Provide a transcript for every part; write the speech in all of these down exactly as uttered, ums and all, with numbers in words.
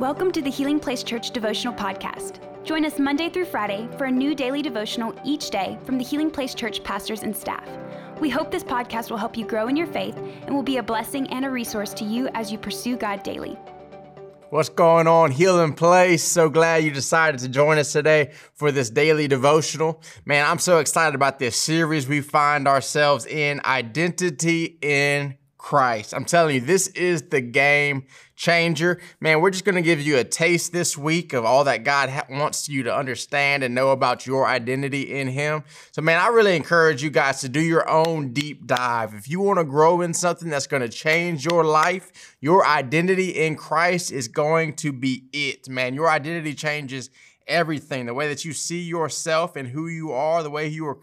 Welcome to the Healing Place Church Devotional Podcast. Join us Monday through Friday for a new daily devotional each day from the Healing Place Church pastors and staff. We hope this podcast will help you grow in your faith and will be a blessing and a resource to you as you pursue God daily. What's going on, Healing Place? So glad you decided to join us today for this daily devotional. Man, I'm so excited about this series we find ourselves in, Identity in Christ. I'm telling you, this is the game changer. Man, we're just going to give you a taste this week of all that God ha- wants you to understand and know about your identity in Him. So man, I really encourage you guys to do your own deep dive. If you want to grow in something that's going to change your life, your identity in Christ is going to be it, man. Your identity changes everything. The way that you see yourself and who you are, the way you are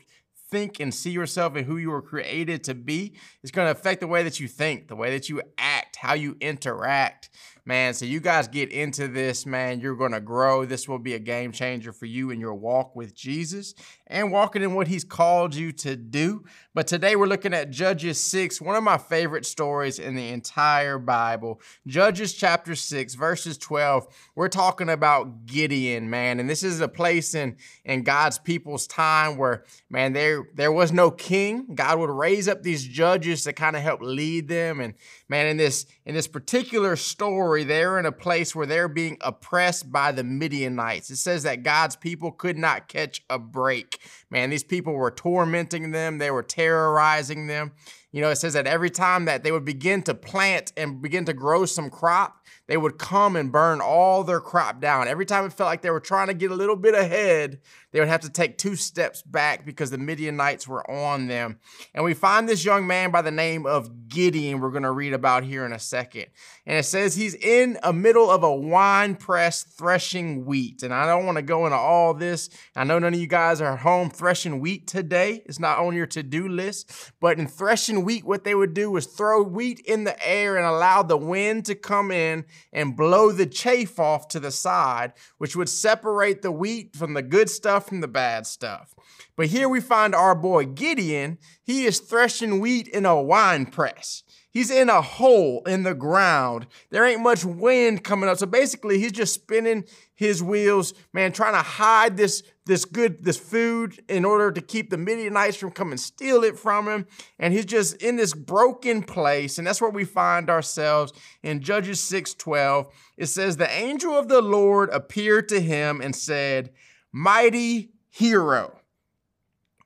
think and see yourself and who you were created to be. It's going to affect the way that you think, the way that you act, how you interact, man. So you guys get into this, man. You're going to grow. This will be a game changer for you in your walk with Jesus and walking in what He's called you to do. But today we're looking at Judges six, one of my favorite stories in the entire Bible. Judges chapter six, verses twelve. We're talking about Gideon, man. And this is a place in, in God's people's time where, man, they're there was no king. God would raise up these judges to kind of help lead them. And man, in this in this particular story, they're in a place where they're being oppressed by the Midianites. It says that God's people could not catch a break. Man, these people were tormenting them. They were terrorizing them. You know, it says that every time that they would begin to plant and begin to grow some crop, they would come and burn all their crop down. Every time it felt like they were trying to get a little bit ahead, they would have to take two steps back because the Midianites were on them. And we find this young man by the name of Gideon, we're going to read about here in a second. And it says he's in the middle of a wine press threshing wheat. And I don't want to go into all this. I know none of you guys are at home threshing wheat today. It's not on your to-do list. But in threshing wheat, what they would do was throw wheat in the air and allow the wind to come in and blow the chaff off to the side, which would separate the wheat from the good stuff from the bad stuff. But here we find our boy Gideon. He is threshing wheat in a wine press. He's in a hole in the ground. There ain't much wind coming up. So basically, he's just spinning his wheels, man, trying to hide this, this good, this food in order to keep the Midianites from coming and steal it from him. And he's just in this broken place. And that's where we find ourselves in Judges six twelve. It says, the angel of the Lord appeared to him and said, mighty hero.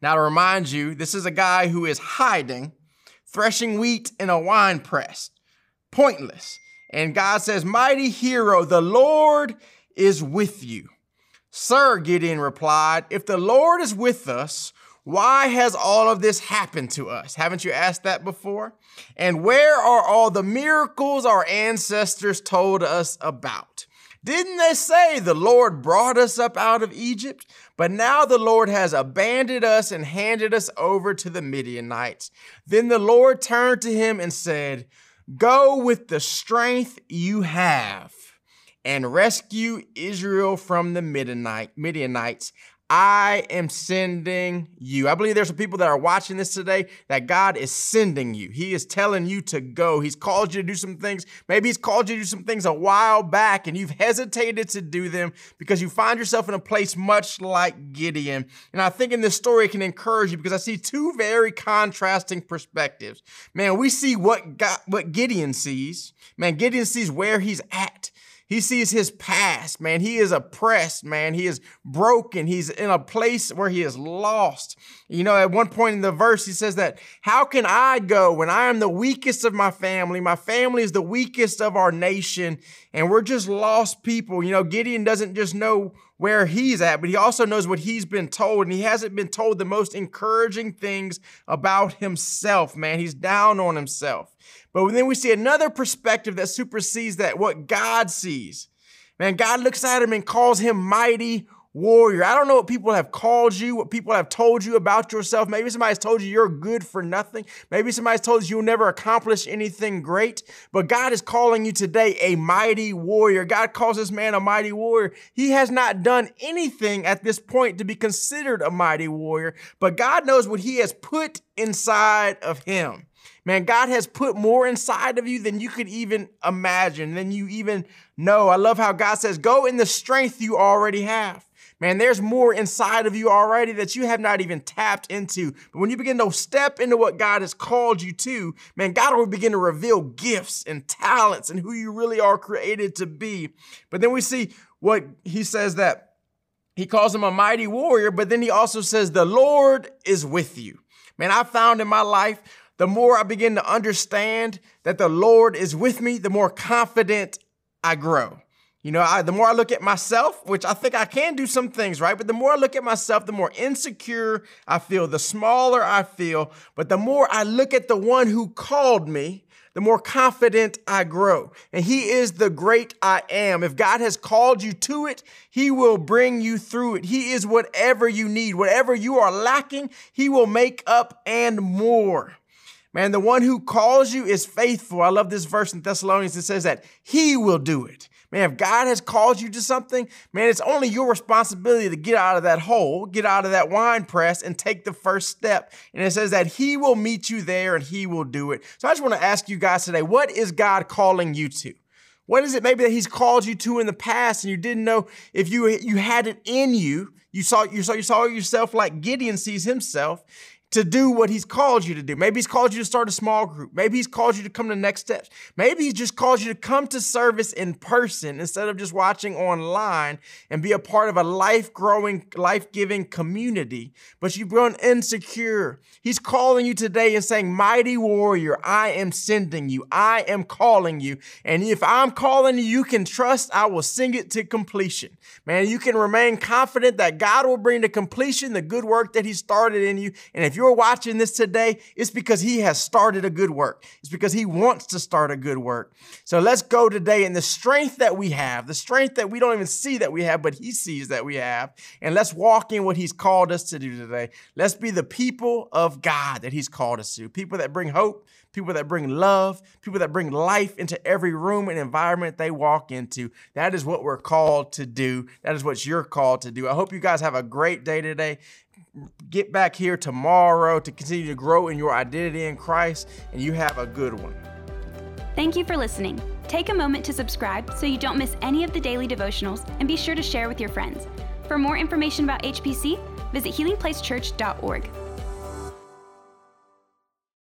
Now to remind you, this is a guy who is hiding, threshing wheat in a wine press, pointless. And God says, mighty hero, the Lord is with you. Sir, Gideon replied, if the Lord is with us, why has all of this happened to us? Haven't you asked that before? And where are all the miracles our ancestors told us about? Didn't they say the Lord brought us up out of Egypt? But now the Lord has abandoned us and handed us over to the Midianites. Then the Lord turned to him and said, go with the strength you have and rescue Israel from the Midianites. I am sending you. I believe there's some people that are watching this today that God is sending you. He is telling you to go. He's called you to do some things. Maybe He's called you to do some things a while back and you've hesitated to do them because you find yourself in a place much like Gideon. And I think in this story, it can encourage you because I see two very contrasting perspectives. Man, we see what God, what Gideon sees. Man, Gideon sees where he's at. He sees his past, man. He is oppressed, man. He is broken. He's in a place where he is lost. You know, at one point in the verse, he says that, how can I go when I am the weakest of my family? My family is the weakest of our nation, and we're just lost people. You know, Gideon doesn't just know where he's at, but he also knows what he's been told, and he hasn't been told the most encouraging things about himself, man. He's down on himself. But then we see another perspective that supersedes that, what God sees. Man, God looks at him and calls him mighty warrior. I don't know what people have called you, what people have told you about yourself. Maybe somebody's told you you're good for nothing. Maybe somebody's told you you'll never accomplish anything great. But God is calling you today a mighty warrior. God calls this man a mighty warrior. He has not done anything at this point to be considered a mighty warrior, but God knows what He has put inside of him. Man, God has put more inside of you than you could even imagine, than you even know. I love how God says, go in the strength you already have. Man, there's more inside of you already that you have not even tapped into. But when you begin to step into what God has called you to, man, God will begin to reveal gifts and talents and who you really are created to be. But then we see what he says that he calls him a mighty warrior, but then he also says, the Lord is with you. Man, I found in my life, the more I begin to understand that the Lord is with me, the more confident I grow. You know, I, the more I look at myself, which I think I can do some things, right? But the more I look at myself, the more insecure I feel, the smaller I feel. But the more I look at the one who called me, the more confident I grow. And he is the great I am. If God has called you to it, he will bring you through it. He is whatever you need. Whatever you are lacking, he will make up and more. Man, the one who calls you is faithful. I love this verse in Thessalonians that says that he will do it. Man, if God has called you to something, man, it's only your responsibility to get out of that hole, get out of that wine press and take the first step. And it says that he will meet you there and he will do it. So I just want to ask you guys today, what is God calling you to? What is it maybe that he's called you to in the past and you didn't know if you, you had it in you, you saw, you saw, you saw yourself like Gideon sees himself, to do what he's called you to do. Maybe he's called you to start a small group. Maybe he's called you to come to Next Steps. Maybe he just called you to come to service in person instead of just watching online and be a part of a life-growing, life-giving community, but you've grown insecure. He's calling you today and saying, mighty warrior, I am sending you. I am calling you. And if I'm calling you, you can trust I will sing it to completion. Man, you can remain confident that God will bring to completion the good work that he started in you. And if you're You're watching this today, it's because he has started a good work. It's because he wants to start a good work. So let's go today in the strength that we have, the strength that we don't even see that we have, but he sees that we have, and let's walk in what he's called us to do today. Let's be the people of God that he's called us to, people that bring hope, people that bring love, people that bring life into every room and environment they walk into. That is what we're called to do. That is what you're called to do. I hope you guys have a great day today. Get back here tomorrow to continue to grow in your identity in Christ, and you have a good one. Thank you for listening. Take a moment to subscribe so you don't miss any of the daily devotionals, and be sure to share with your friends. For more information about H P C, visit healing place church dot org.